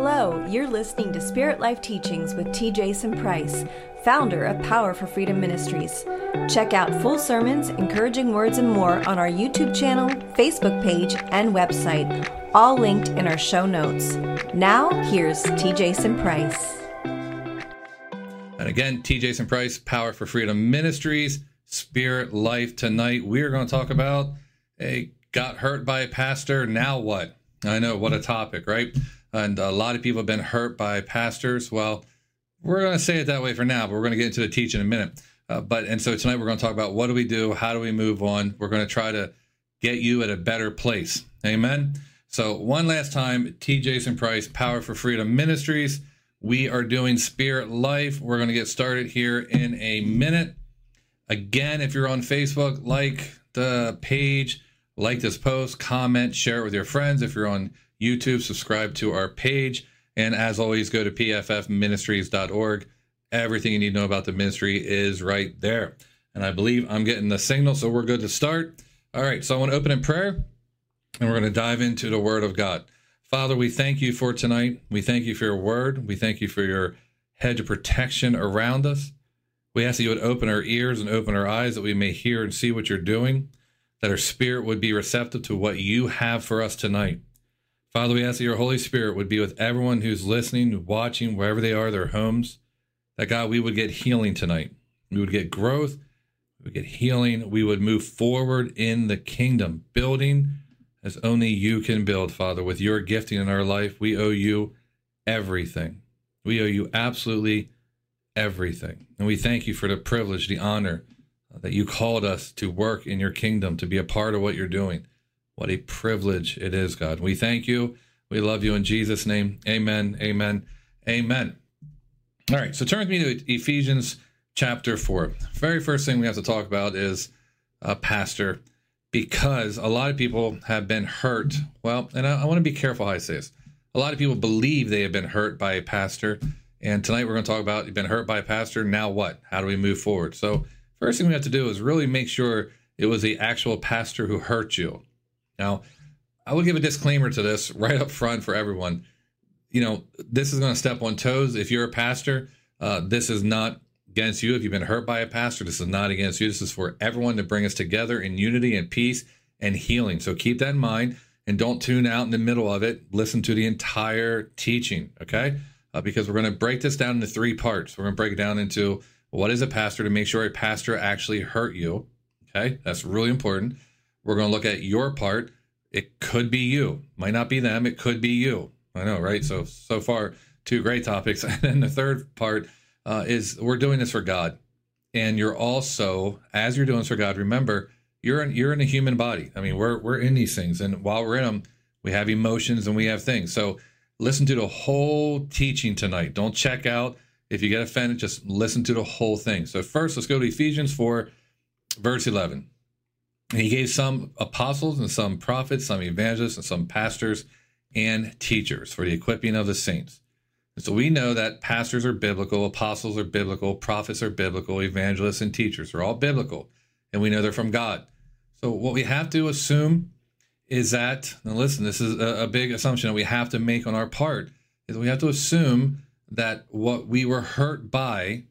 Hello, you're listening to Spirit Life Teachings with T. Jason Price, founder of Power for Freedom Ministries. Check out full sermons, encouraging words, and more on our YouTube channel, Facebook page, and website, all linked in our show notes. Now, here's T. Jason Price. And again, T. Jason Price, Power for Freedom Ministries, Spirit Life. Tonight, we're going to talk about a got hurt by a pastor, now what? I know, what a topic, right? And a lot of people have been hurt by pastors. Well, we're going to say it that way for now, but we're going to get into the teaching in a minute. So tonight we're going to talk about what do we do? How do we move on? We're going to try to get you at a better place. Amen. So one last time, T. Jason Price, Power for Freedom Ministries. We are doing Spirit Life. We're going to get started here in a minute. Again, if you're on Facebook, like the page, like this post, comment, share it with your friends. If you're on YouTube, subscribe to our page. And as always, go to pffministries.org. Everything you need to know about the ministry is right there. And I believe I'm getting the signal, so we're good to start. All right, so I want to open in prayer, and we're going to dive into the Word of God. Father, we thank you for tonight. We thank you for your Word. We thank you for your hedge of protection around us. We ask that you would open our ears and open our eyes that we may hear and see what you're doing, that our spirit would be receptive to what you have for us tonight. Father, we ask that your Holy Spirit would be with everyone who's listening, watching, wherever they are, their homes, that, God, we would get healing tonight. We would get growth. We would get healing. We would move forward in the kingdom, building as only you can build, Father. With your gifting in our life, we owe you everything. We owe you absolutely everything. And we thank you for the privilege, the honor that you called us to work in your kingdom, to be a part of what you're doing. What a privilege it is, God. We thank you. We love you in Jesus' name. Amen, amen, amen. All right, so turn with me to Ephesians chapter 4. Very first thing we have to talk about is a pastor, because a lot of people have been hurt. Well, and I want to be careful how I say this. A lot of people believe they have been hurt by a pastor, and tonight we're going to talk about you've been hurt by a pastor, now what? How do we move forward? So first thing we have to do is really make sure it was the actual pastor who hurt you. Now, I will give a disclaimer to this right up front for everyone. You know, this is going to step on toes. If you're a pastor, this is not against you. If you've been hurt by a pastor, this is not against you. This is for everyone to bring us together in unity and peace and healing. So keep that in mind and don't tune out in the middle of it. Listen to the entire teaching, okay? Because we're going to break this down into three parts. We're going to break it down into what is a pastor to make sure a pastor actually hurt you? Okay, that's really important. We're going to look at your part. It could be you. Might not be them. It could be you. I know, right? So far, two great topics. And then the third part is we're doing this for God. And you're also, as you're doing this for God, remember, you're in a human body. I mean, we're in these things. And while we're in them, we have emotions and we have things. So listen to the whole teaching tonight. Don't check out. If you get offended, just listen to the whole thing. So first, let's go to Ephesians 4, verse 11. And he gave some apostles and some prophets, some evangelists and some pastors and teachers for the equipping of the saints. And so we know that pastors are biblical, apostles are biblical, prophets are biblical, evangelists and teachers are all biblical. And we know they're from God. So what we have to assume is that, now listen, this is a big assumption that we have to make on our part, is we have to assume that what we were hurt by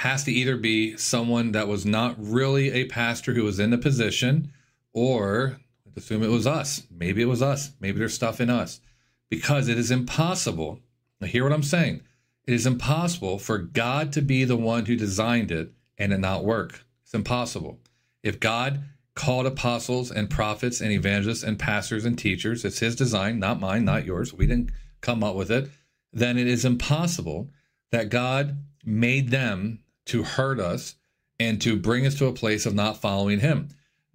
has to either be someone that was not really a pastor who was in the position, or assume it was us. Maybe it was us. Maybe there's stuff in us. Because it is impossible. Now hear what I'm saying. It is impossible for God to be the one who designed it and it not work. It's impossible. If God called apostles and prophets and evangelists and pastors and teachers, it's his design, not mine, not yours. We didn't come up with it. Then it is impossible that God made them to hurt us and to bring us to a place of not following him.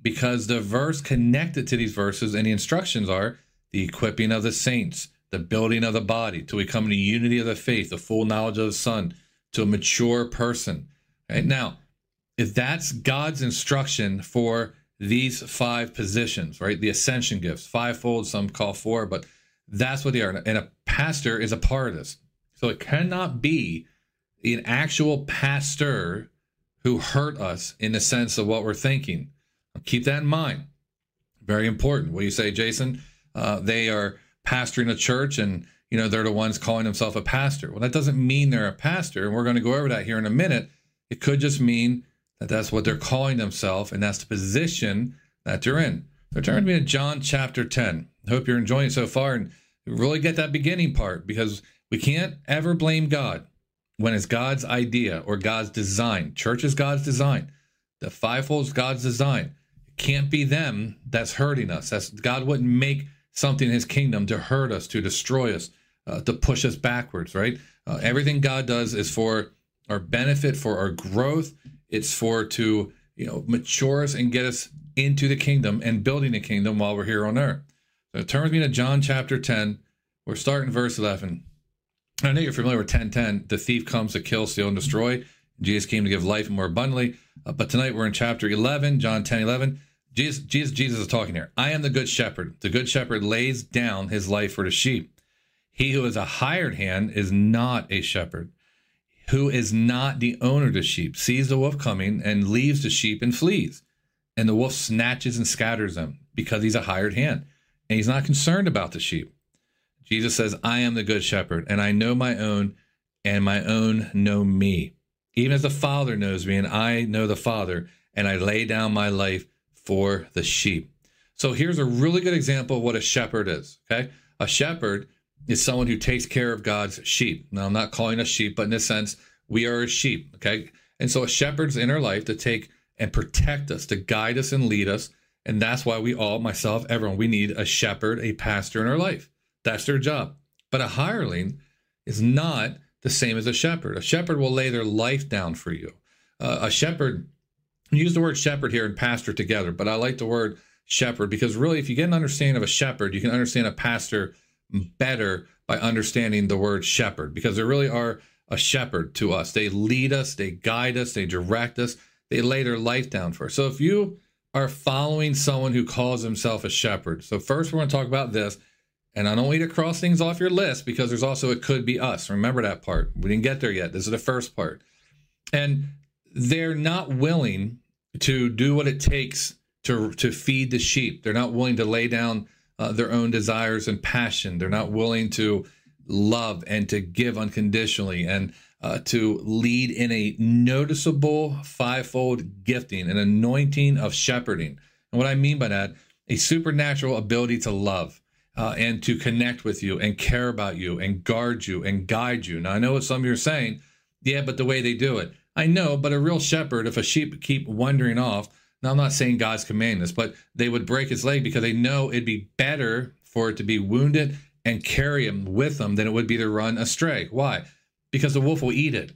Because the verse connected to these verses and the instructions are the equipping of the saints, the building of the body, till we come to unity of the faith, the full knowledge of the Son, to a mature person. Right? Now, if that's God's instruction for these five positions, right? The ascension gifts, fivefold, some call four, but that's what they are. And a pastor is a part of this. So it cannot be an actual pastor who hurt us in the sense of what we're thinking. Keep that in mind. Very important. What do you say, Jason? They are pastoring a church and, you know, they're the ones calling themselves a pastor. Well, that doesn't mean they're a pastor. And we're going to go over that here in a minute. It could just mean that that's what they're calling themselves, and that's the position that they're in. So turn with me to John chapter 10. I hope you're enjoying it so far and really get that beginning part, because we can't ever blame God when it's God's idea or God's design. Church is God's design. The fivefold is God's design. It can't be them that's hurting us. God wouldn't make something in his kingdom to hurt us, to destroy us, to push us backwards, right? Everything God does is for our benefit, for our growth. It's for to, you know, mature us and get us into the kingdom and building the kingdom while we're here on earth. So turn with me to John chapter 10. We're starting verse 11. I know you're familiar with 10:10. The thief comes to kill, steal, and destroy. Jesus came to give life more abundantly. But tonight we're in chapter 11, John 10:11. Jesus is talking here. I am the good shepherd. The good shepherd lays down his life for the sheep. He who is a hired hand is not a shepherd, who is not the owner of the sheep, sees the wolf coming and leaves the sheep and flees. And the wolf snatches and scatters them, because he's a hired hand and he's not concerned about the sheep. Jesus says, I am the good shepherd, and I know my own, and my own know me, even as the Father knows me, and I know the Father, and I lay down my life for the sheep. So here's a really good example of what a shepherd is, okay? A shepherd is someone who takes care of God's sheep. Now, I'm not calling us sheep, but in this sense, we are a sheep, okay? And so a shepherd's in our life to take and protect us, to guide us and lead us, and that's why we all, myself, everyone, we need a shepherd, a pastor in our life. That's their job. But a hireling is not the same as a shepherd. A shepherd will lay their life down for you. A shepherd, use the word shepherd here and pastor together, but I like the word shepherd, because really, if you get an understanding of a shepherd, you can understand a pastor better by understanding the word shepherd, because they really are a shepherd to us. They lead us, they guide us, they direct us, they lay their life down for us. So if you are following someone who calls himself a shepherd, so first we're going to talk about this. And I don't want you to cross things off your list, because there's also, it could be us. Remember that part. We didn't get there yet. This is the first part. And they're not willing to do what it takes to feed the sheep. They're not willing to lay down their own desires and passion. They're not willing to love and to give unconditionally and to lead in a noticeable fivefold gifting, an anointing of shepherding. And what I mean by that, a supernatural ability to love. And to connect with you and care about you and guard you and guide you. Now, I know what some of you are saying, yeah, but the way they do it. I know, but a real shepherd, if a sheep keep wandering off, now I'm not saying God's commanding this, but they would break his leg, because they know it'd be better for it to be wounded and carry him with them than it would be to run astray. Why? Because the wolf will eat it.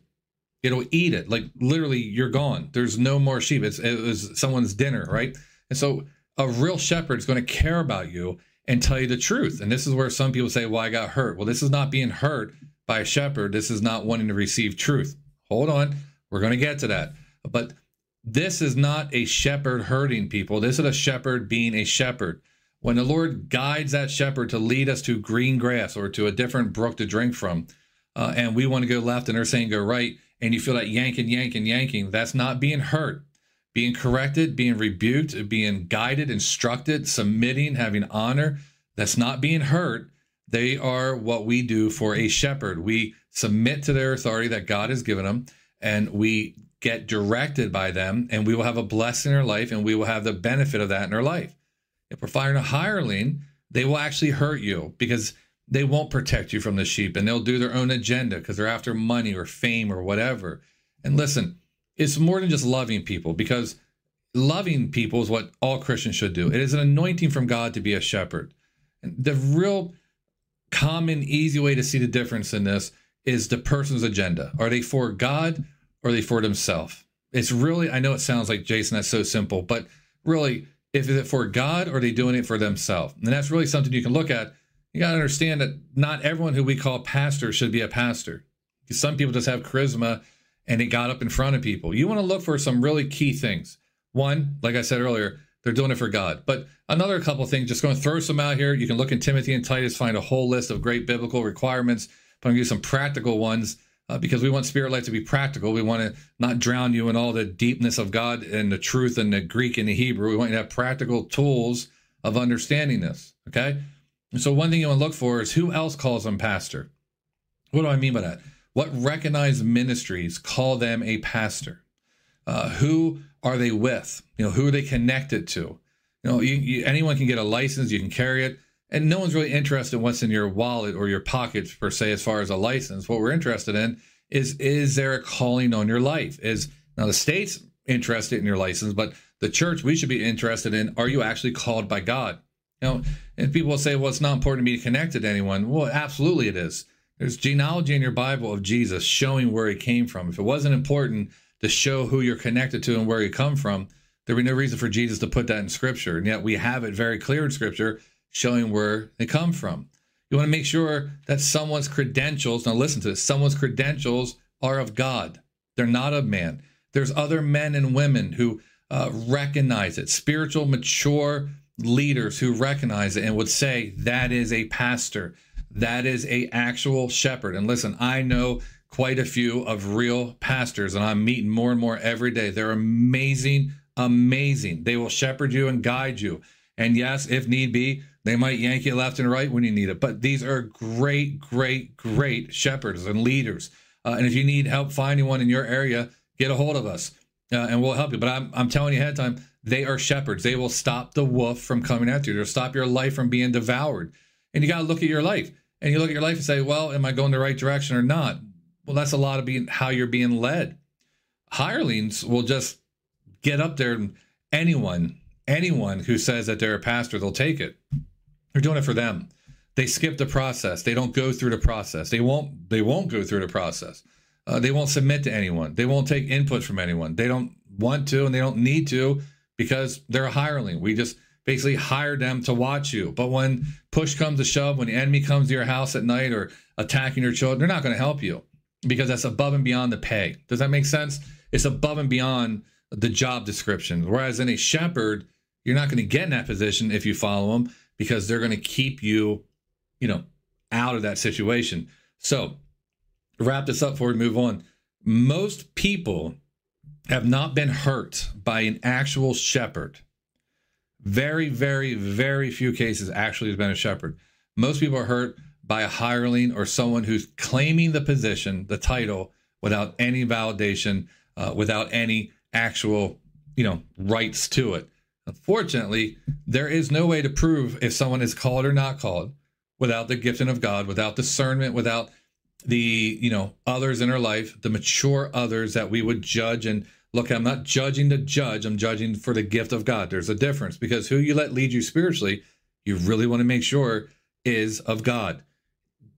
It'll eat it. Like, literally, you're gone. There's no more sheep. It was someone's dinner, right? And so a real shepherd's going to care about you and tell you the truth. And this is where some people say, well, I got hurt. Well, this is not being hurt by a shepherd. This is not wanting to receive truth. Hold on. We're going to get to that. But this is not a shepherd hurting people. This is a shepherd being a shepherd. When the Lord guides that shepherd to lead us to green grass or to a different brook to drink from, and we want to go left and they're saying go right, and you feel that yanking, that's not being hurt. Being corrected, being rebuked, being guided, instructed, submitting, having honor, that's not being hurt. They are what we do for a shepherd. We submit to their authority that God has given them, and we get directed by them, and we will have a blessing in our life, and we will have the benefit of that in our life. If we're firing a hireling, they will actually hurt you, because they won't protect you from the sheep, and they'll do their own agenda because they're after money or fame or whatever. And listen, it's more than just loving people, because loving people is what all Christians should do. It is an anointing from God to be a shepherd. And the real common, easy way to see the difference in this is the person's agenda. Are they for God or are they for themselves? It's really, I know it sounds like, Jason, that's so simple, but really, if is it for God or are they doing it for themselves? And that's really something you can look at. You got to understand that not everyone who we call pastor should be a pastor. Some people just have charisma and it got up in front of people. You want to look for some really key things. One, like I said earlier, they're doing it for God. But another couple of things, just going to throw some out here. You can look in Timothy and Titus, find a whole list of great biblical requirements. But I'm going to give some practical ones because we want Spirit Life to be practical. We want to not drown you in all the deepness of God and the truth and the Greek and the Hebrew. We want you to have practical tools of understanding this, okay? So one thing you want to look for is who else calls them pastor. What do I mean by that? What recognized ministries call them a pastor? Who are they with? You know, who are they connected to? You know, anyone can get a license, you can carry it, and no one's really interested in what's in your wallet or your pockets, per se, as far as a license. What we're interested in is there a calling on your life? Now, the state's interested in your license, but the church, we should be interested in, are you actually called by God? You know, and people will say, well, it's not important to be connected to anyone. Well, absolutely it is. There's genealogy in your Bible of Jesus showing where he came from. If it wasn't important to show who you're connected to and where you come from, there'd be no reason for Jesus to put that in Scripture. And yet we have it very clear in Scripture showing where they come from. You want to make sure that someone's credentials, now listen to this, someone's credentials are of God. They're not of man. There's other men and women who recognize it, spiritual, mature leaders who recognize it and would say, that is a pastor. That is a actual shepherd. And listen, I know quite a few of real pastors, and I'm meeting more and more every day. They're amazing, amazing. They will shepherd you and guide you. And yes, if need be, they might yank you left and right when you need it. But these are great, great, great shepherds and leaders. And if you need help finding one in your area, get a hold of us, and we'll help you. But I'm telling you ahead of time, they are shepherds. They will stop the wolf from coming after you. They'll stop your life from being devoured. And you got to look at your life. And you look at your life and say, well, am I going the right direction or not? Well, that's a lot of how you're being led. Hirelings will just get up there, and anyone who says that they're a pastor, they'll take it. They're doing it for them. They skip the process. They don't go through the process. They won't go through the process. They won't submit to anyone. They won't take input from anyone. They don't want to, and they don't need to, because they're a hireling. We just basically hire them to watch you. But when push comes to shove, when the enemy comes to your house at night or attacking your children, they're not going to help you, because that's above and beyond the pay. Does that make sense? It's above and beyond the job description. Whereas in a shepherd, you're not going to get in that position if you follow them, because they're going to keep you out of that situation. So wrap this up before we move on. Most people have not been hurt by an actual shepherd. Very, very, very few cases actually has been a shepherd. Most people are hurt by a hireling or someone who's claiming the position, the title, without any validation, without any actual, rights to it. Unfortunately, there is no way to prove if someone is called or not called without the gifting of God, without discernment, without the, others in our life, the mature others that we would judge and look, I'm not judging the judge. I'm judging for the gift of God. There's a difference, because who you let lead you spiritually, you really want to make sure is of God.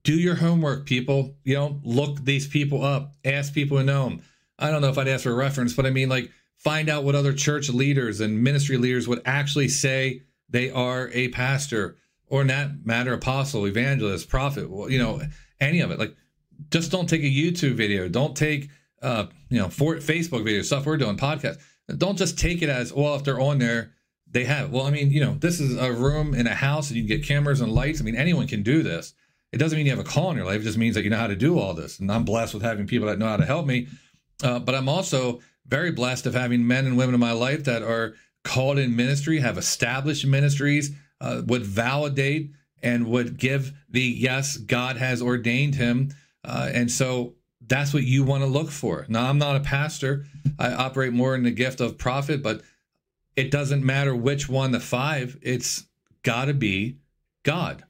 Do your homework, people. Look these people up. Ask people who know them. I don't know if I'd ask for a reference, but I mean, find out what other church leaders and ministry leaders would actually say they are a pastor, or in that matter, apostle, evangelist, prophet, any of it. Just don't take a YouTube video. Don't take... Facebook videos, stuff we're doing, podcasts. Don't just take it as, well, if they're on there, they have it. Well, I mean, this is a room in a house, and you can get cameras and lights. I mean, anyone can do this. It doesn't mean you have a call in your life. It just means that you know how to do all this. And I'm blessed with having people that know how to help me. But I'm also very blessed of having men and women in my life that are called in ministry, have established ministries, would validate and would give the, yes, God has ordained him. And so that's what you want to look for. Now, I'm not a pastor. I operate more in the gift of prophet, but it doesn't matter which one, the five, it's got to be God,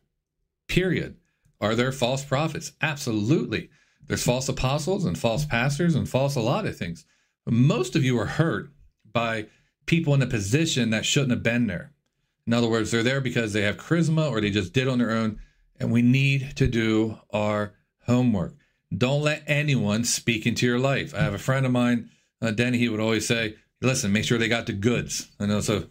period. Are there false prophets? Absolutely. There's false apostles and false pastors and false a lot of things. Most of you are hurt by people in a position that shouldn't have been there. In other words, they're there because they have charisma or they just did on their own, and we need to do our homework. Don't let anyone speak into your life. I have a friend of mine, Denny, he would always say, listen, make sure they got the goods. I know it's a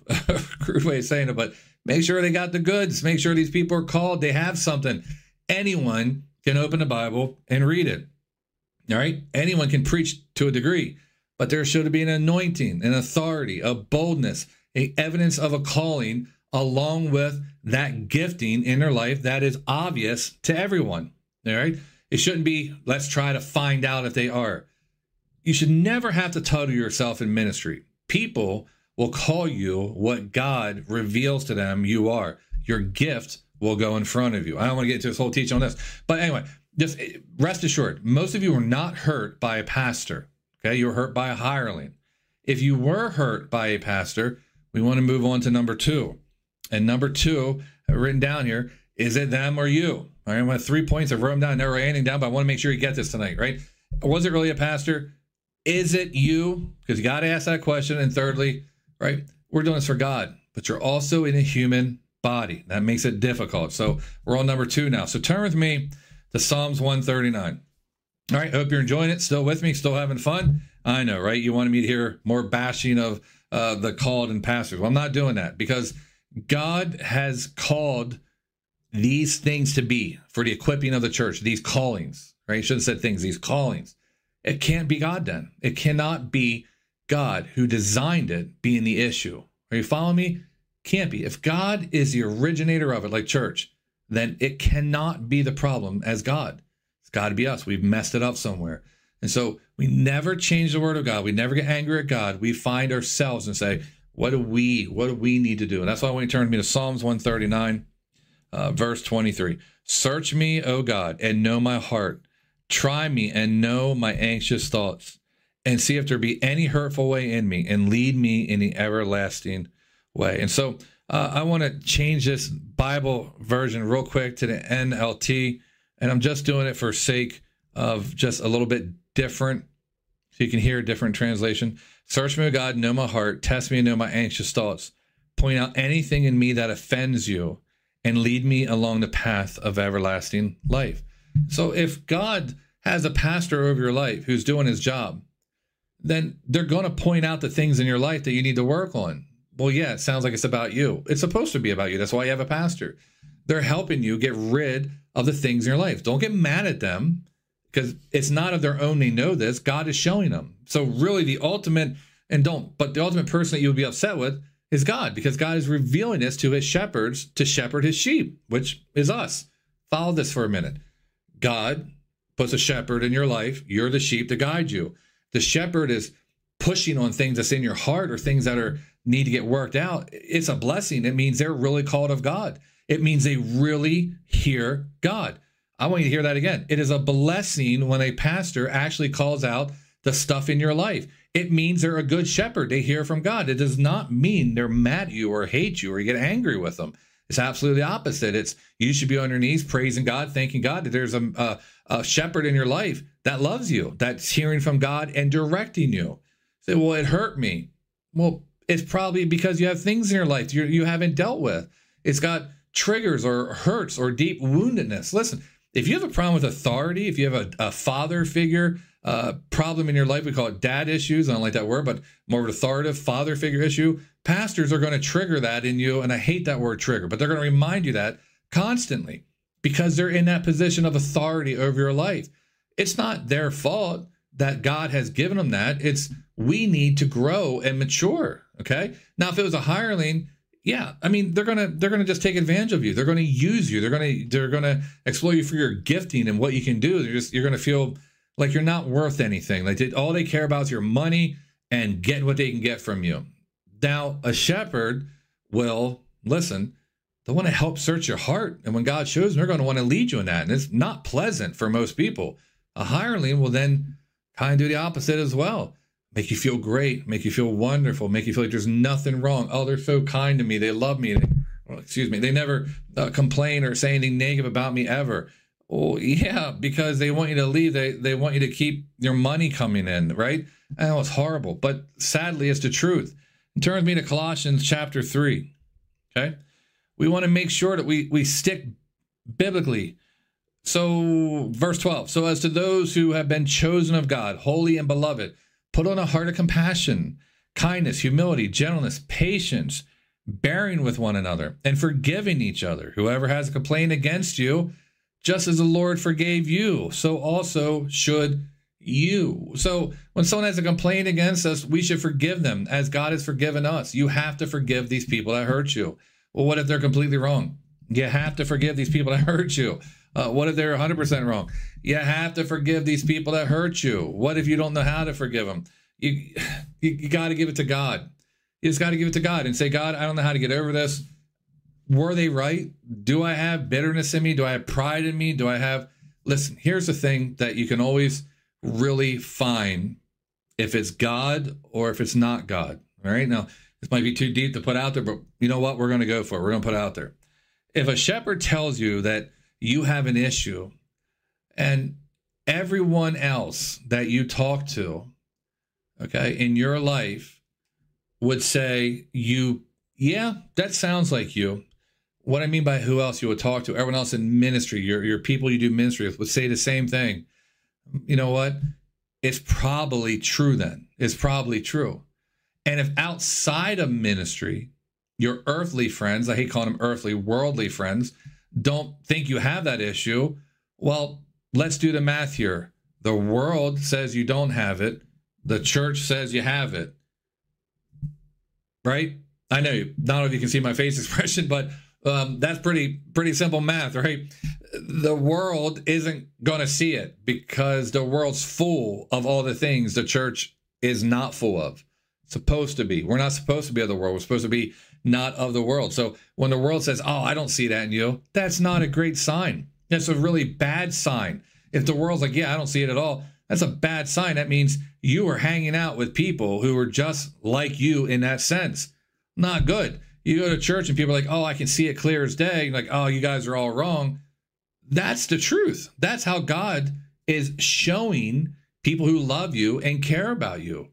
crude way of saying it, but make sure they got the goods. Make sure these people are called. They have something. Anyone can open the Bible and read it. All right? Anyone can preach to a degree, but there should be an anointing, an authority, a boldness, an evidence of a calling, along with that gifting in their life that is obvious to everyone. All right? It shouldn't be, let's try to find out if they are. You should never have to tutor yourself in ministry. People will call you what God reveals to them you are. Your gift will go in front of you. I don't want to get into this whole teaching on this. But anyway, just rest assured, most of you were not hurt by a pastor, okay? You were hurt by a hireling. If you were hurt by a pastor, we want to move on to number two. And number two, written down here, is it them or you? All right, I want 3 points. I've written them down. I never wrote anything down, but I want to make sure you get this tonight, right? Was it really a pastor? Is it you? Because you got to ask that question. And thirdly, right, we're doing this for God, but you're also in a human body. That makes it difficult. So we're on number two now. So turn with me to Psalms 139. All right, hope you're enjoying it. Still with me, still having fun. I know, right? You wanted me to hear more bashing of the called and pastors. Well, I'm not doing that because God has called these things to be for the equipping of the church, these callings, right? You shouldn't have said things, these callings. It can't be God then. It cannot be God who designed it being the issue. Are you following me? Can't be. If God is the originator of it, like church, then it cannot be the problem as God. It's got to be us. We've messed it up somewhere. And so we never change the word of God. We never get angry at God. We find ourselves and say, what do we need to do? And that's why when you turn to me to Psalms 139, verse 23, search me, O God, and know my heart. Try me and know my anxious thoughts, and see if there be any hurtful way in me, and lead me in the everlasting way. And so I want to change this Bible version real quick to the NLT, and I'm just doing it for sake of just a little bit different, so you can hear a different translation. Search me, O God, know my heart. Test me and know my anxious thoughts. Point out anything in me that offends you, and lead me along the path of everlasting life. So if God has a pastor over your life who's doing his job, then they're going to point out the things in your life that you need to work on. Well, yeah, it sounds like it's about you. It's supposed to be about you. That's why you have a pastor. They're helping you get rid of the things in your life. Don't get mad at them because it's not of their own. They know this. God is showing them. So really the ultimate person that you would be upset with is God, because God is revealing this to his shepherds to shepherd his sheep, which is us. Follow this for a minute. God puts a shepherd in your life. You're the sheep to guide you. The shepherd is pushing on things that's in your heart or things that need to get worked out. It's a blessing. It means they're really called of God. It means they really hear God. I want you to hear that again. It is a blessing when a pastor actually calls out the stuff in your life. It means they're a good shepherd. They hear from God. It does not mean they're mad at you or hate you or you get angry with them. It's absolutely the opposite. You should be on your knees praising God, thanking God that there's a shepherd in your life that loves you, that's hearing from God and directing you. Say, well, it hurt me. Well, it's probably because you have things in your life you haven't dealt with. It's got triggers or hurts or deep woundedness. Listen, if you have a problem with authority, if you have a father figure problem in your life, we call it dad issues. I don't like that word, but more of an authoritative father figure issue. Pastors are going to trigger that in you, and I hate that word trigger, but they're going to remind you that constantly because they're in that position of authority over your life. It's not their fault that God has given them that. It's we need to grow and mature, okay? Now, if it was a hireling, yeah, I mean, they're going to just take advantage of you. They're going to use you. They're going to exploit you for your gifting and what you can do. You're going to feel like you're not worth anything. Like all they care about is your money and getting what they can get from you. Now, a shepherd will, listen, they want to help search your heart. And when God shows them, they're going to want to lead you in that. And it's not pleasant for most people. A hireling will then kind of do the opposite as well. Make you feel great, make you feel wonderful, make you feel like there's nothing wrong. Oh, they're so kind to me. They love me. They never complain or say anything negative about me ever. Oh, yeah, because they want you to leave. They want you to keep your money coming in, right? I know it's horrible, but sadly, it's the truth. Turn with me to Colossians chapter 3, okay? We want to make sure that we stick biblically. So, verse 12, so as to those who have been chosen of God, holy and beloved, put on a heart of compassion, kindness, humility, gentleness, patience, bearing with one another, and forgiving each other. Whoever has a complaint against you, just as the Lord forgave you, so also should you. So when someone has a complaint against us, we should forgive them as God has forgiven us. You have to forgive these people that hurt you. Well, what if they're completely wrong? You have to forgive these people that hurt you. What if they're 100% wrong? You have to forgive these people that hurt you. What if you don't know how to forgive them? You got to give it to God. You just got to give it to God and say, God, I don't know how to get over this. were they right? Do I have bitterness in me? Do I have pride in me? Do I have... Listen, here's the thing that you can always really find if it's God or if it's not God. All right? Now, this might be too deep to put out there, but you know what? We're going to go for it. We're going to put it out there. If a shepherd tells you that you have an issue and everyone else that you talk to, okay, in your life would say, yeah, that sounds like you. What I mean by who else you would talk to, everyone else in ministry, your people you do ministry with would say the same thing. You know what? It's probably true then. It's probably true. And if outside of ministry, your earthly friends, I hate calling them earthly, worldly friends, don't think you have that issue, well, let's do the math here. The world says you don't have it. The church says you have it. Right? I know, not only you can see my face expression, but that's pretty simple math, right? The world isn't going to see it because the world's full of all the things the church is not full of. Supposed to be. We're not supposed to be of the world. We're supposed to be not of the world. So when the world says, oh, I don't see that in you, that's not a great sign. That's a really bad sign. If the world's like, yeah, I don't see it at all, that's a bad sign. That means you are hanging out with people who are just like you in that sense. Not good. You go to church and people are like, oh, I can see it clear as day. You're like, oh, you guys are all wrong. That's the truth. That's how God is showing people who love you and care about you.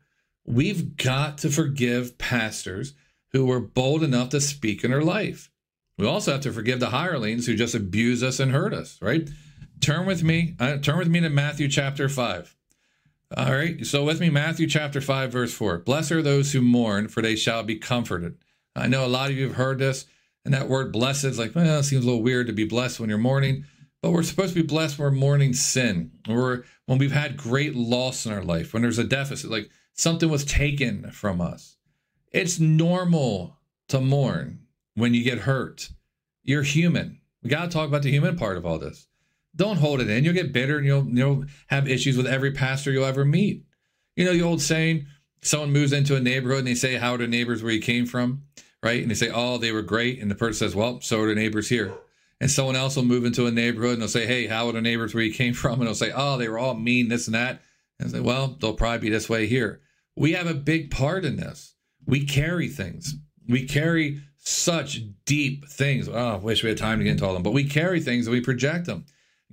We've got to forgive pastors who were bold enough to speak in their life. We also have to forgive the hirelings who just abuse us and hurt us, right? Turn with me to Matthew chapter 5. All right, so with me, Matthew chapter 5, verse 4. Blessed are those who mourn, for they shall be comforted. I know a lot of you have heard this, and that word blessed is like, well, it seems a little weird to be blessed when you're mourning, but we're supposed to be blessed when we're mourning sin, or when we've had great loss in our life, when there's a deficit, like something was taken from us. It's normal to mourn when you get hurt. You're human. We got to talk about the human part of all this. Don't hold it in. You'll get bitter and you'll have issues with every pastor you'll ever meet. You know the old saying, someone moves into a neighborhood and they say, how are the neighbors where you came from, right? And they say, oh, they were great. And the person says, well, so are the neighbors here. And someone else will move into a neighborhood and they'll say, hey, how are the neighbors where you came from? And they'll say, oh, they were all mean, this and that. And say, well, they'll probably be this way here. We have a big part in this. We carry things. We carry such deep things. Oh, I wish we had time to get into all them, but we carry things and we project them.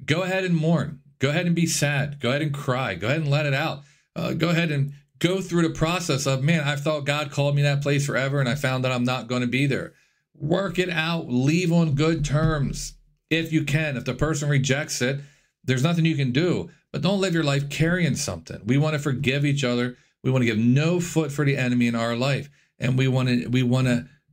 Go ahead and mourn. Go ahead and be sad. Go ahead and cry. Go ahead and let it out. Go ahead and go through the process of, man, I thought God called me that place forever, and I found that I'm not going to be there. Work it out. Leave on good terms if you can. If the person rejects it, there's nothing you can do. But don't live your life carrying something. We want to forgive each other. We want to give no foot for the enemy in our life. And we want to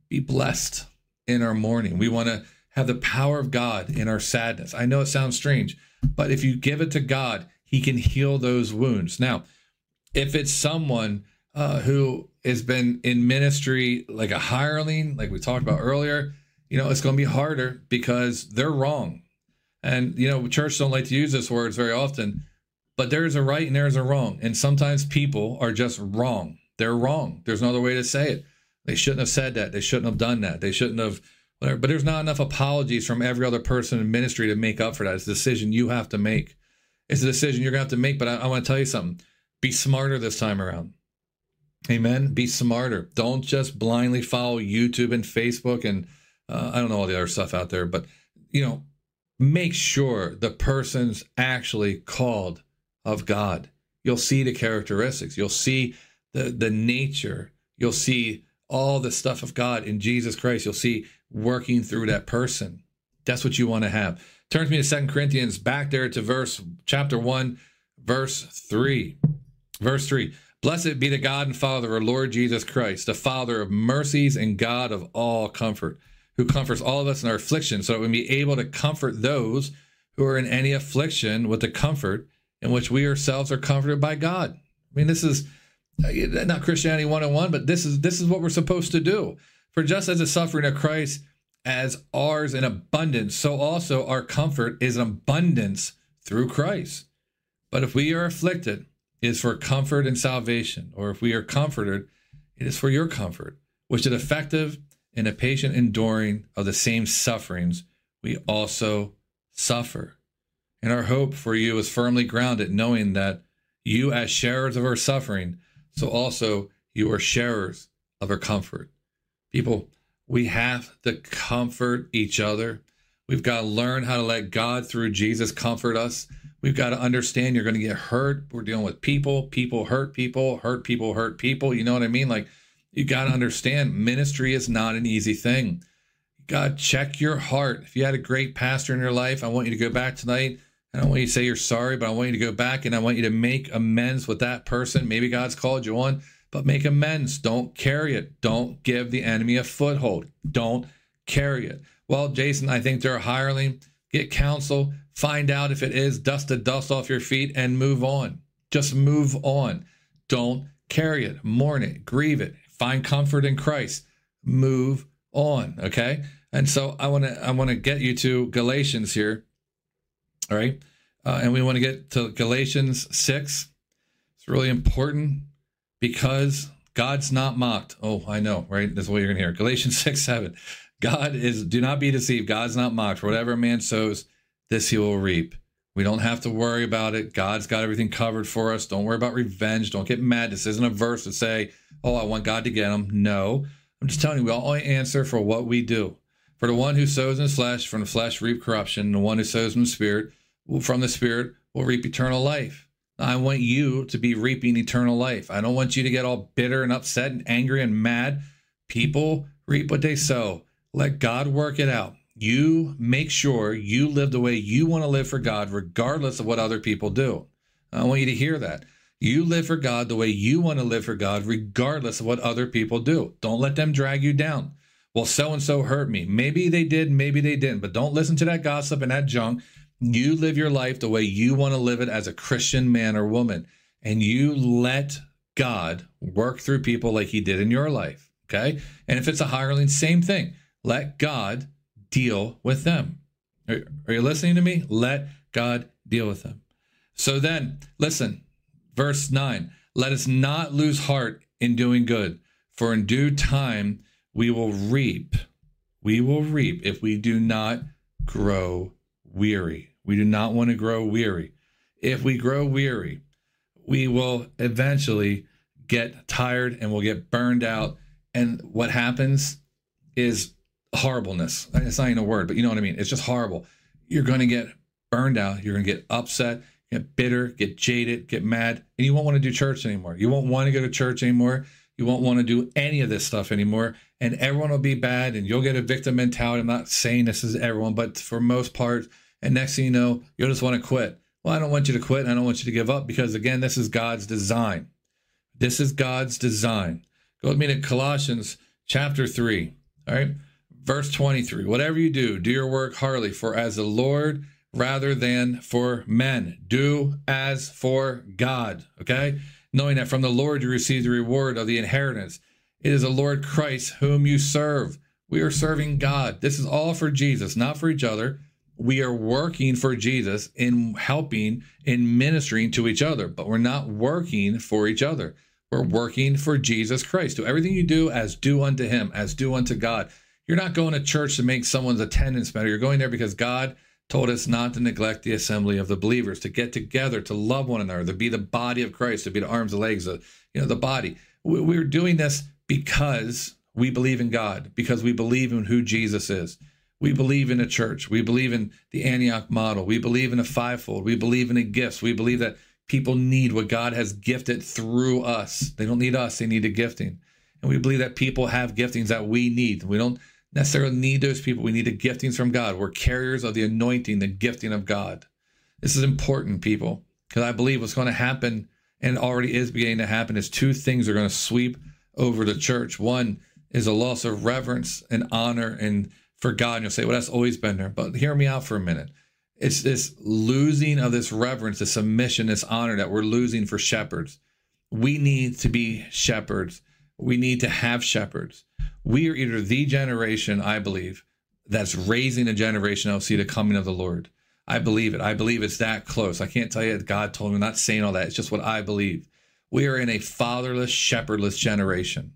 be blessed in our mourning. We want to have the power of God in our sadness. I know it sounds strange, but if you give it to God, he can heal those wounds. Now, if it's someone who has been in ministry like a hireling, like we talked about earlier, you know, it's going to be harder because they're wrong. And, you know, church don't like to use these words very often, but there is a right and there is a wrong. And sometimes people are just wrong. They're wrong. There's no other way to say it. They shouldn't have said that. They shouldn't have done that. They shouldn't have whatever. But there's not enough apologies from every other person in ministry to make up for that. It's a decision you have to make. It's a decision you're going to have to make, but I want to tell you something. Be smarter this time around. Amen? Be smarter. Don't just blindly follow YouTube and Facebook and I don't know all the other stuff out there, but, you know, make sure the person's actually called of God. You'll see the characteristics. You'll see the nature. You'll see all the stuff of God in Jesus Christ. You'll see working through that person. That's what you want to have. Turn to me to 2 Corinthians, back there to chapter 1, verse 3. Verse 3, blessed be the God and Father of our Lord Jesus Christ, the Father of mercies and God of all comfort, who comforts all of us in our affliction, so that we may be able to comfort those who are in any affliction with the comfort in which we ourselves are comforted by God. I mean, this is not Christianity 101, but this is what we're supposed to do. For just as the suffering of Christ as ours in abundance, so also our comfort is an abundance through Christ. But if we are afflicted, it is for comfort and salvation, or if we are comforted, it is for your comfort, which is effective in the patient enduring of the same sufferings we also suffer. And our hope for you is firmly grounded, knowing that you, as sharers of our suffering, so also you are sharers of our comfort. People, we have to comfort each other. We've got to learn how to let God, through Jesus, comfort us. We've got to understand you're going to get hurt. We're dealing with people. People hurt people. Hurt people hurt people. You know what I mean? Like, you got to understand ministry is not an easy thing. God, check your heart. If you had a great pastor in your life, I want you to go back tonight. I don't want you to say you're sorry, but I want you to go back and I want you to make amends with that person. Maybe God's called you on, but make amends. Don't carry it. Don't give the enemy a foothold. Don't carry it. Well, Jason, I think they're a hireling. Get counsel. Find out if it is. Dust the dust off your feet and move on. Just move on. Don't carry it. Mourn it. Grieve it. Find comfort in Christ. Move on. Okay? And so I want to get you to Galatians here. All right? And we want to get to Galatians 6. It's really important because God's not mocked. Oh, I know, right? That's what you're going to hear. Galatians 6, 7. Do not be deceived. God's not mocked. Whatever a man sows, this he will reap. We don't have to worry about it. God's got everything covered for us. Don't worry about revenge. Don't get mad. This isn't a verse to say, oh, I want God to get him. No. I'm just telling you, we all only answer for what we do. For the one who sows in the flesh, from the flesh reap corruption. The one who sows in the spirit, from the spirit will reap eternal life. I want you to be reaping eternal life. I don't want you to get all bitter and upset and angry and mad. People reap what they sow. Let God work it out. You make sure you live the way you want to live for God, regardless of what other people do. I want you to hear that. You live for God the way you want to live for God, regardless of what other people do. Don't let them drag you down. Well, so-and-so hurt me. Maybe they did, maybe they didn't, but don't listen to that gossip and that junk. You live your life the way you want to live it as a Christian man or woman, and you let God work through people like he did in your life, okay? And if it's a hireling, same thing. Let God deal with them. Are you listening to me? Let God deal with them. So then, listen, verse 9, let us not lose heart in doing good, for in due time we will reap. We will reap if we do not grow weary. We do not want to grow weary. If we grow weary, we will eventually get tired and we'll get burned out. And what happens is horribleness. It's not even a word, but you know what I mean. It's just horrible. You're going to get burned out. You're going to get upset, get bitter, get jaded, get mad, and you won't want to do church anymore. You won't want to go to church anymore. You won't want to do any of this stuff anymore, and everyone will be bad, and you'll get a victim mentality. I'm not saying this is everyone, but for most part, and next thing you know, you'll just want to quit. Well, I don't want you to quit, and I don't want you to give up, because, again, this is God's design. This is God's design. Go with me to Colossians chapter 3, all right, verse 23. Whatever you do, do your work heartily, for as the Lord rather than for men. Do as for God, okay? Knowing that from the Lord you receive the reward of the inheritance. It is the Lord Christ whom you serve. We are serving God. This is all for Jesus, not for each other. We are working for Jesus in helping, in ministering to each other, but we're not working for each other. We're working for Jesus Christ. Do everything you do as do unto him, as do unto God. You're not going to church to make someone's attendance better. You're going there because God told us not to neglect the assembly of the believers, to get together, to love one another, to be the body of Christ, to be the arms, the legs, the body. We're doing this because we believe in God, because we believe in who Jesus is. We believe in a church. We believe in the Antioch model. We believe in a fivefold. We believe in the gifts. We believe that people need what God has gifted through us. They don't need us. They need a gifting. And we believe that people have giftings that we need. We don't necessarily need those people. We need the giftings from God. We're carriers of the anointing, the gifting of God. This is important, people, because I believe what's going to happen, and already is beginning to happen, is two things are going to sweep over the church. One is a loss of reverence and honor and for God. And you'll say, well, that's always been there. But hear me out for a minute. It's this losing of this reverence, this submission, this honor that we're losing for shepherds. We need to be shepherds. We need to have shepherds. We are either the generation, I believe, that's raising a generation that will see the coming of the Lord. I believe it. I believe it's that close. I can't tell you that God told me. I'm not saying all that. It's just what I believe. We are in a fatherless, shepherdless generation.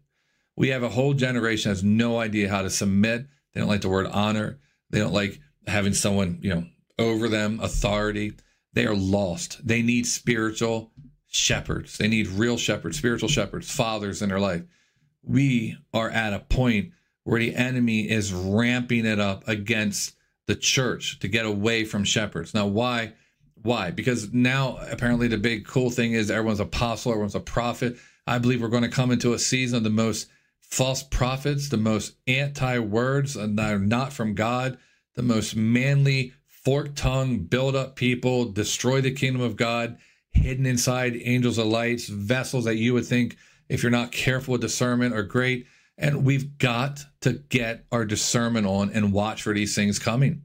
We have a whole generation that has no idea how to submit. They don't like the word honor. They don't like having someone, over them, authority. They are lost. They need spiritual shepherds. They need real shepherds, spiritual shepherds, fathers in their life. We are at a point where the enemy is ramping it up against the church to get away from shepherds. Now, why? Because now apparently the big cool thing is everyone's apostle, everyone's a prophet. I believe we're going to come into a season of the most false prophets, the most anti-words and that are not from God, the most manly, fork-tongued, build-up people, destroy the kingdom of God, hidden inside angels of lights, vessels that you would think, if you're not careful with discernment, are great. And we've got to get our discernment on and watch for these things coming.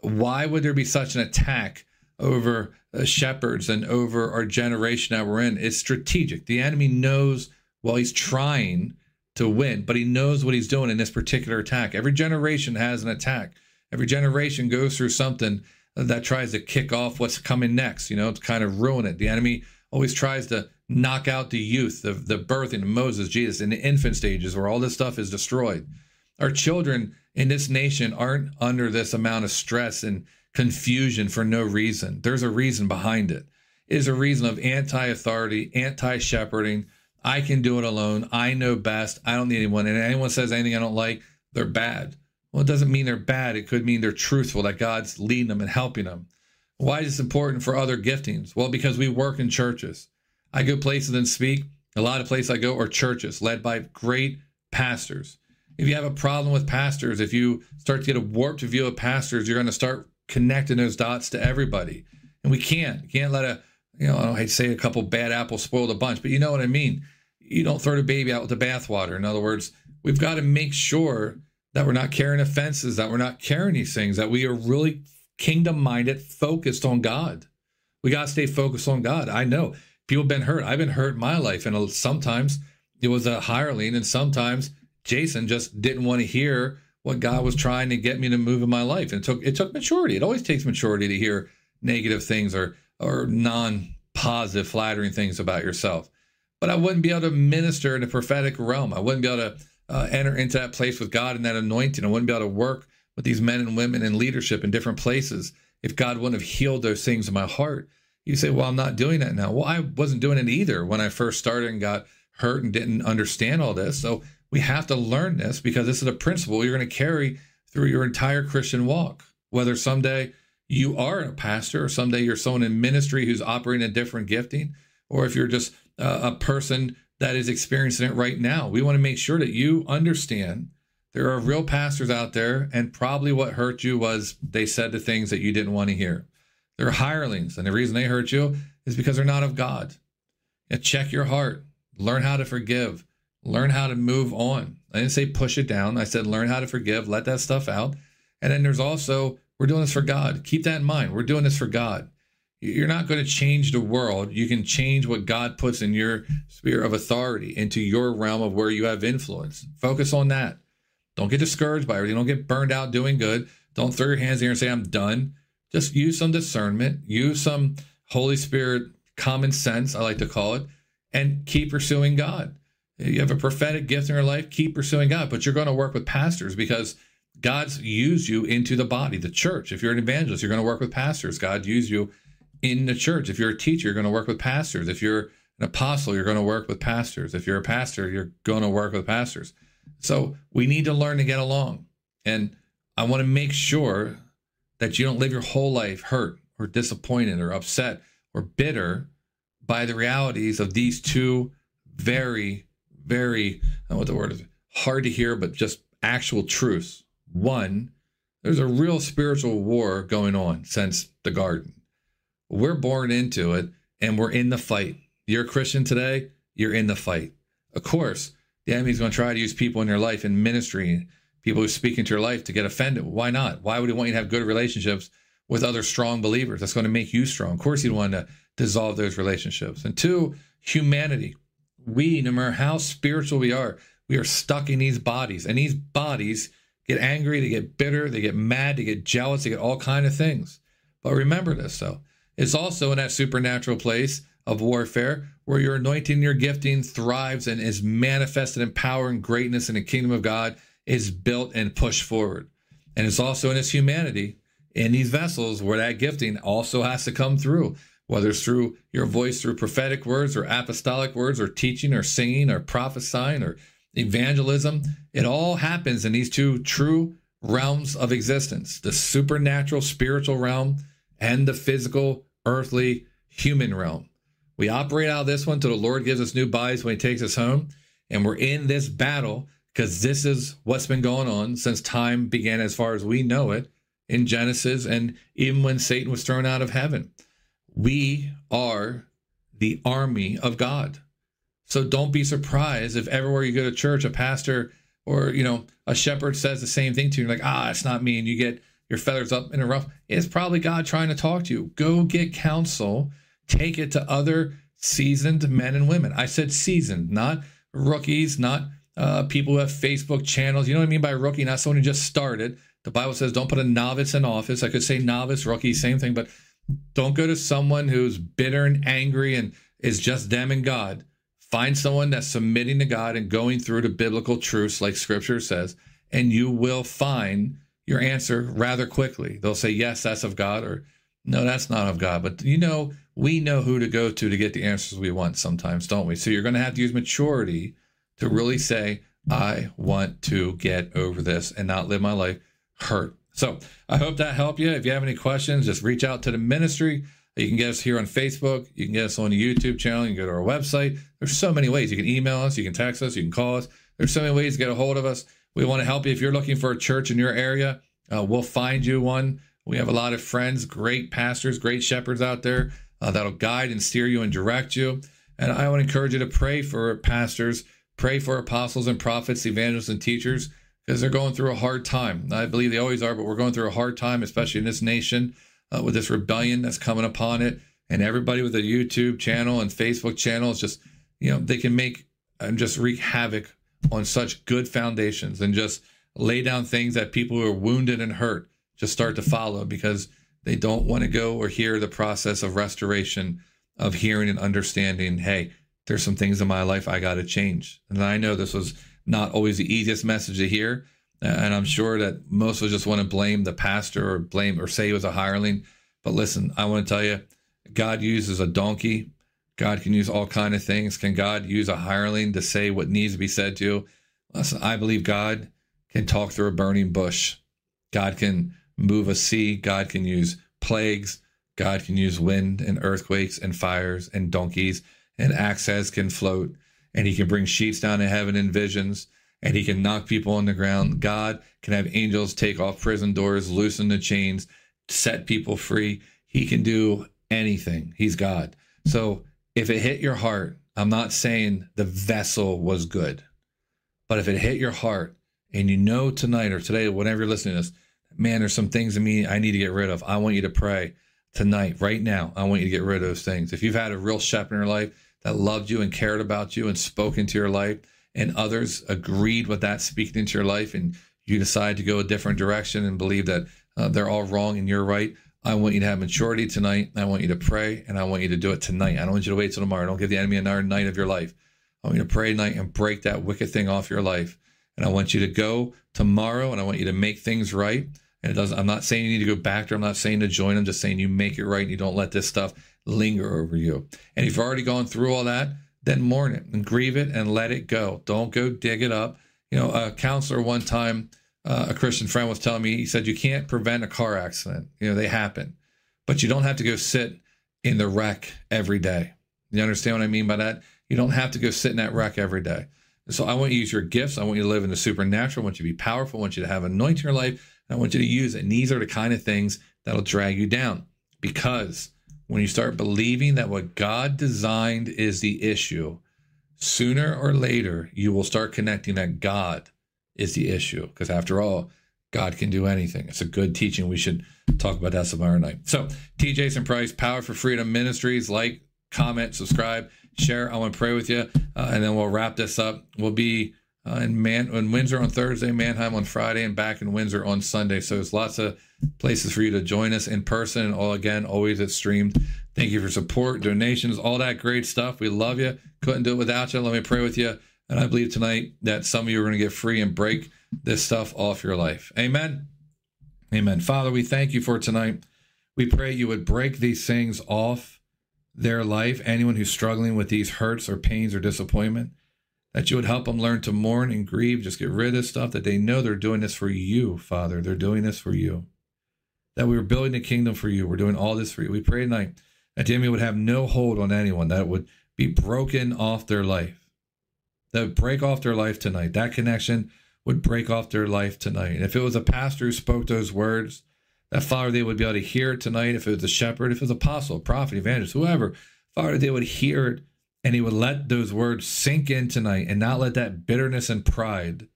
Why would there be such an attack over shepherds and over our generation that we're in? It's strategic. The enemy knows, well, he's trying to win, but he knows what he's doing in this particular attack. Every generation has an attack. Every generation goes through something that tries to kick off what's coming next, to kind of ruin it. The enemy always tries to knock out the youth, the birthing of Moses, Jesus, in the infant stages where all this stuff is destroyed. Our children in this nation aren't under this amount of stress and confusion for no reason. There's a reason behind it. It is a reason of anti-authority, anti-shepherding. I can do it alone. I know best. I don't need anyone. And if anyone says anything I don't like, they're bad. Well, it doesn't mean they're bad. It could mean they're truthful, that God's leading them and helping them. Why is this important for other giftings? Well, because we work in churches. I go places and speak. A lot of places I go are churches led by great pastors. If you have a problem with pastors, if you start to get a warped view of pastors, you're going to start connecting those dots to everybody. And we can't let I'd say a couple bad apples spoil the bunch, but you know what I mean? You don't throw the baby out with the bathwater. In other words, we've got to make sure that we're not carrying offenses, that we're not carrying these things, that we are really kingdom-minded, focused on God. We got to stay focused on God. I know people have been hurt. I've been hurt in my life, and sometimes it was a hireling, and sometimes Jason just didn't want to hear what God was trying to get me to move in my life. And it took maturity. It always takes maturity to hear negative things or non-positive, flattering things about yourself. But I wouldn't be able to minister in the prophetic realm. I wouldn't be able to enter into that place with God and that anointing. I wouldn't be able to work with these men and women in leadership in different places if God wouldn't have healed those things in my heart. You say, well, I'm not doing that now. Well, I wasn't doing it either when I first started and got hurt and didn't understand all this. So we have to learn this because this is a principle you're going to carry through your entire Christian walk. Whether someday you are a pastor or someday you're someone in ministry who's operating a different gifting, or if you're just a person that is experiencing it right now, we want to make sure that you understand there are real pastors out there, and probably what hurt you was they said the things that you didn't want to hear. They're hirelings, and the reason they hurt you is because they're not of God. Now, check your heart. Learn how to forgive. Learn how to move on. I didn't say push it down. I said learn how to forgive. Let that stuff out. And then there's also, we're doing this for God. Keep that in mind. We're doing this for God. You're not going to change the world. You can change what God puts in your sphere of authority, into your realm of where you have influence. Focus on that. Don't get discouraged by everything. Don't get burned out doing good. Don't throw your hands in the air and say, I'm done. Just use some discernment. Use some Holy Spirit common sense, I like to call it, and keep pursuing God. You have a prophetic gift in your life, keep pursuing God. But you're going to work with pastors because God's used you into the body, the church. If you're an evangelist, you're going to work with pastors. God used you in the church. If you're a teacher, you're going to work with pastors. If you're an apostle, you're going to work with pastors. If you're a pastor, you're going to work with pastors. So we need to learn to get along. And I want to make sure that you don't live your whole life hurt or disappointed or upset or bitter by the realities of these two very, very, hard to hear, but just actual truths. One, there's a real spiritual war going on since the garden. We're born into it, and we're in the fight. You're a Christian today, you're in the fight. Of course, the enemy's going to try to use people in your life, in ministry, people who speak into your life, to get offended. Why not? Why would he want you to have good relationships with other strong believers? That's going to make you strong. Of course, he'd want to dissolve those relationships. And two, humanity. We, no matter how spiritual we are stuck in these bodies. And these bodies get angry, they get bitter, they get mad, they get jealous, they get all kinds of things. But remember this, though. It's also in that supernatural place of warfare, where your anointing, your gifting thrives and is manifested in power and greatness, and the kingdom of God is built and pushed forward. And it's also in its humanity, in these vessels, where that gifting also has to come through, whether it's through your voice, through prophetic words or apostolic words or teaching or singing or prophesying or evangelism. It all happens in these two true realms of existence, the supernatural spiritual realm and the physical earthly human realm. We operate out of this one till the Lord gives us new bodies when he takes us home. And we're in this battle because this is what's been going on since time began, as far as we know it, in Genesis, and even when Satan was thrown out of heaven. We are the army of God. So don't be surprised if everywhere you go to church, a pastor or, a shepherd says the same thing to you. You're like, it's not me. And you get your feathers up in a ruffle. It's probably God trying to talk to you. Go get counsel. Take it to other seasoned men and women. I said seasoned, not rookies, not people who have Facebook channels. You know what I mean by rookie? Not someone who just started. The Bible says don't put a novice in office. I could say novice, rookie, same thing, but don't go to someone who's bitter and angry and is just them and God. Find someone that's submitting to God and going through the biblical truths like Scripture says, and you will find your answer rather quickly. They'll say, yes, that's of God, or no, that's not of God. But we know who to go to get the answers we want sometimes, don't we? So you're going to have to use maturity to really say, I want to get over this and not live my life hurt. So I hope that helped you. If you have any questions, just reach out to the ministry. You can get us here on Facebook. You can get us on the YouTube channel. You can go to our website. There's so many ways. You can email us. You can text us. You can call us. There's so many ways to get a hold of us. We want to help you. If you're looking for a church in your area, we'll find you one. We have a lot of friends, great pastors, great shepherds out there that'll guide and steer you and direct you. And I want to encourage you to pray for pastors, pray for apostles and prophets, evangelists and teachers, because they're going through a hard time. I believe they always are, but we're going through a hard time, especially in this nation, with this rebellion that's coming upon it. And everybody with a YouTube channel and Facebook channel is just, they can make and just wreak havoc on such good foundations and just lay down things that people who are wounded and hurt just start to follow because they don't want to go or hear the process of restoration, of hearing and understanding, hey, there's some things in my life I got to change. And I know this was not always the easiest message to hear. And I'm sure that most will just want to blame the pastor or blame or say he was a hireling. But listen, I want to tell you, God uses a donkey. God can use all kinds of things. Can God use a hireling to say what needs to be said to you? Listen, I believe God can talk through a burning bush. God can move a sea. God can use plagues. God can use wind and earthquakes and fires and donkeys. And axes can float. And he can bring sheets down to heaven in visions. And he can knock people on the ground. God can have angels take off prison doors, loosen the chains, set people free. He can do anything. He's God. So if it hit your heart, I'm not saying the vessel was good, but if it hit your heart and tonight or today, whenever you're listening to this, man, there's some things in me I need to get rid of. I want you to pray tonight, right now. I want you to get rid of those things. If you've had a real shepherd in your life that loved you and cared about you and spoke into your life, and others agreed with that speaking into your life, and you decide to go a different direction and believe that they're all wrong and you're right, I want you to have maturity tonight. I want you to pray, and I want you to do it tonight. I don't want you to wait till tomorrow. Don't give the enemy another night of your life. I want you to pray tonight and break that wicked thing off your life. And I want you to go tomorrow, and I want you to make things right. And I'm not saying you need to go back there. I'm not saying to join. I'm just saying you make it right, and you don't let this stuff linger over you. And if you've already gone through all that, then mourn it and grieve it and let it go. Don't go dig it up. A counselor one time, a Christian friend was telling me, he said, you can't prevent a car accident. They happen. But you don't have to go sit in the wreck every day. You understand what I mean by that? You don't have to go sit in that wreck every day. And so I want you to use your gifts. I want you to live in the supernatural. I want you to be powerful. I want you to have anointing in your life. And I want you to use it. And these are the kind of things that'll drag you down, because when you start believing that what God designed is the issue, sooner or later, you will start connecting that God is the issue. Because after all, God can do anything. It's a good teaching. We should talk about that tomorrow night. So T. Jason Price, Power for Freedom Ministries. Like, comment, subscribe, share. I want to pray with you. And then we'll wrap this up. We'll be in Windsor on Thursday, Mannheim on Friday, and back in Windsor on Sunday. So there's lots of places for you to join us in person. And again, always it's streamed Thank you for support, donations, all that great stuff. We love you. Couldn't do it without you. Let me pray with you. And I believe tonight that some of you are going to get free and break this stuff off your life. Amen. Amen. Father, we thank you for tonight. We pray you would break these things off their life. Anyone who's struggling with these hurts or pains or disappointment, that you would help them learn to mourn and grieve. Just get rid of this stuff, that they know they're doing this for you, Father. They're doing this for you. That we were building the kingdom for you. We're doing all this for you. We pray tonight that the enemy would have no hold on anyone, that it would be broken off their life. That would break off their life tonight. That connection would break off their life tonight. And if it was a pastor who spoke those words, that, Father, they would be able to hear it tonight. If it was a shepherd, if it was apostle, prophet, evangelist, whoever, Father, they would hear it, and he would let those words sink in tonight and not let that bitterness and pride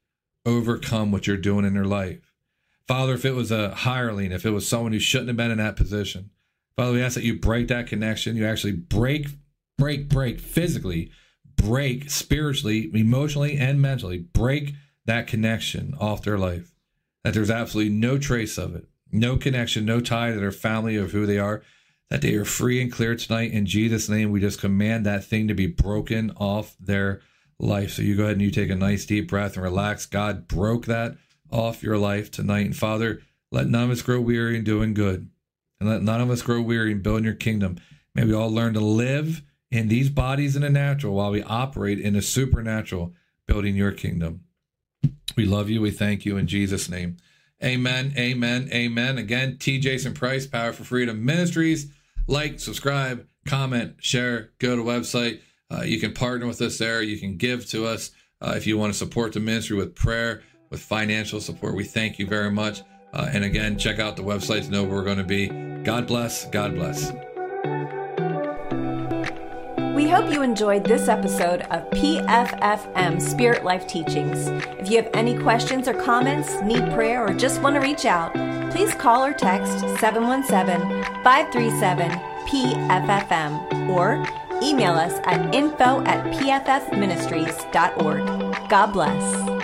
overcome what you're doing in their life. Father, if it was a hireling, if it was someone who shouldn't have been in that position, Father, we ask that you break that connection. You actually break physically, break spiritually, emotionally, and mentally. Break that connection off their life, that there's absolutely no trace of it, no connection, no tie to their family or who they are, that they are free and clear tonight. In Jesus' name, we just command that thing to be broken off their life. So you go ahead and you take a nice deep breath and relax. God broke that off your life tonight. And Father, let none of us grow weary in doing good. And let none of us grow weary in building your kingdom. May we all learn to live in these bodies in the natural while we operate in the supernatural, building your kingdom. We love you. We thank you in Jesus' name. Amen, amen, amen. Again, T. Jason Price, Power for Freedom Ministries. Like, subscribe, comment, share, go to the website. You can partner with us there. You can give to us if you want to support the ministry with prayer, with financial support. We thank you very much. And again, check out the website to know where we're going to be. God bless. God bless. We hope you enjoyed this episode of PFFM Spirit Life Teachings. If you have any questions or comments, need prayer, or just want to reach out, please call or text 717-537-PFFM or email us at info@pffministries.org. God bless.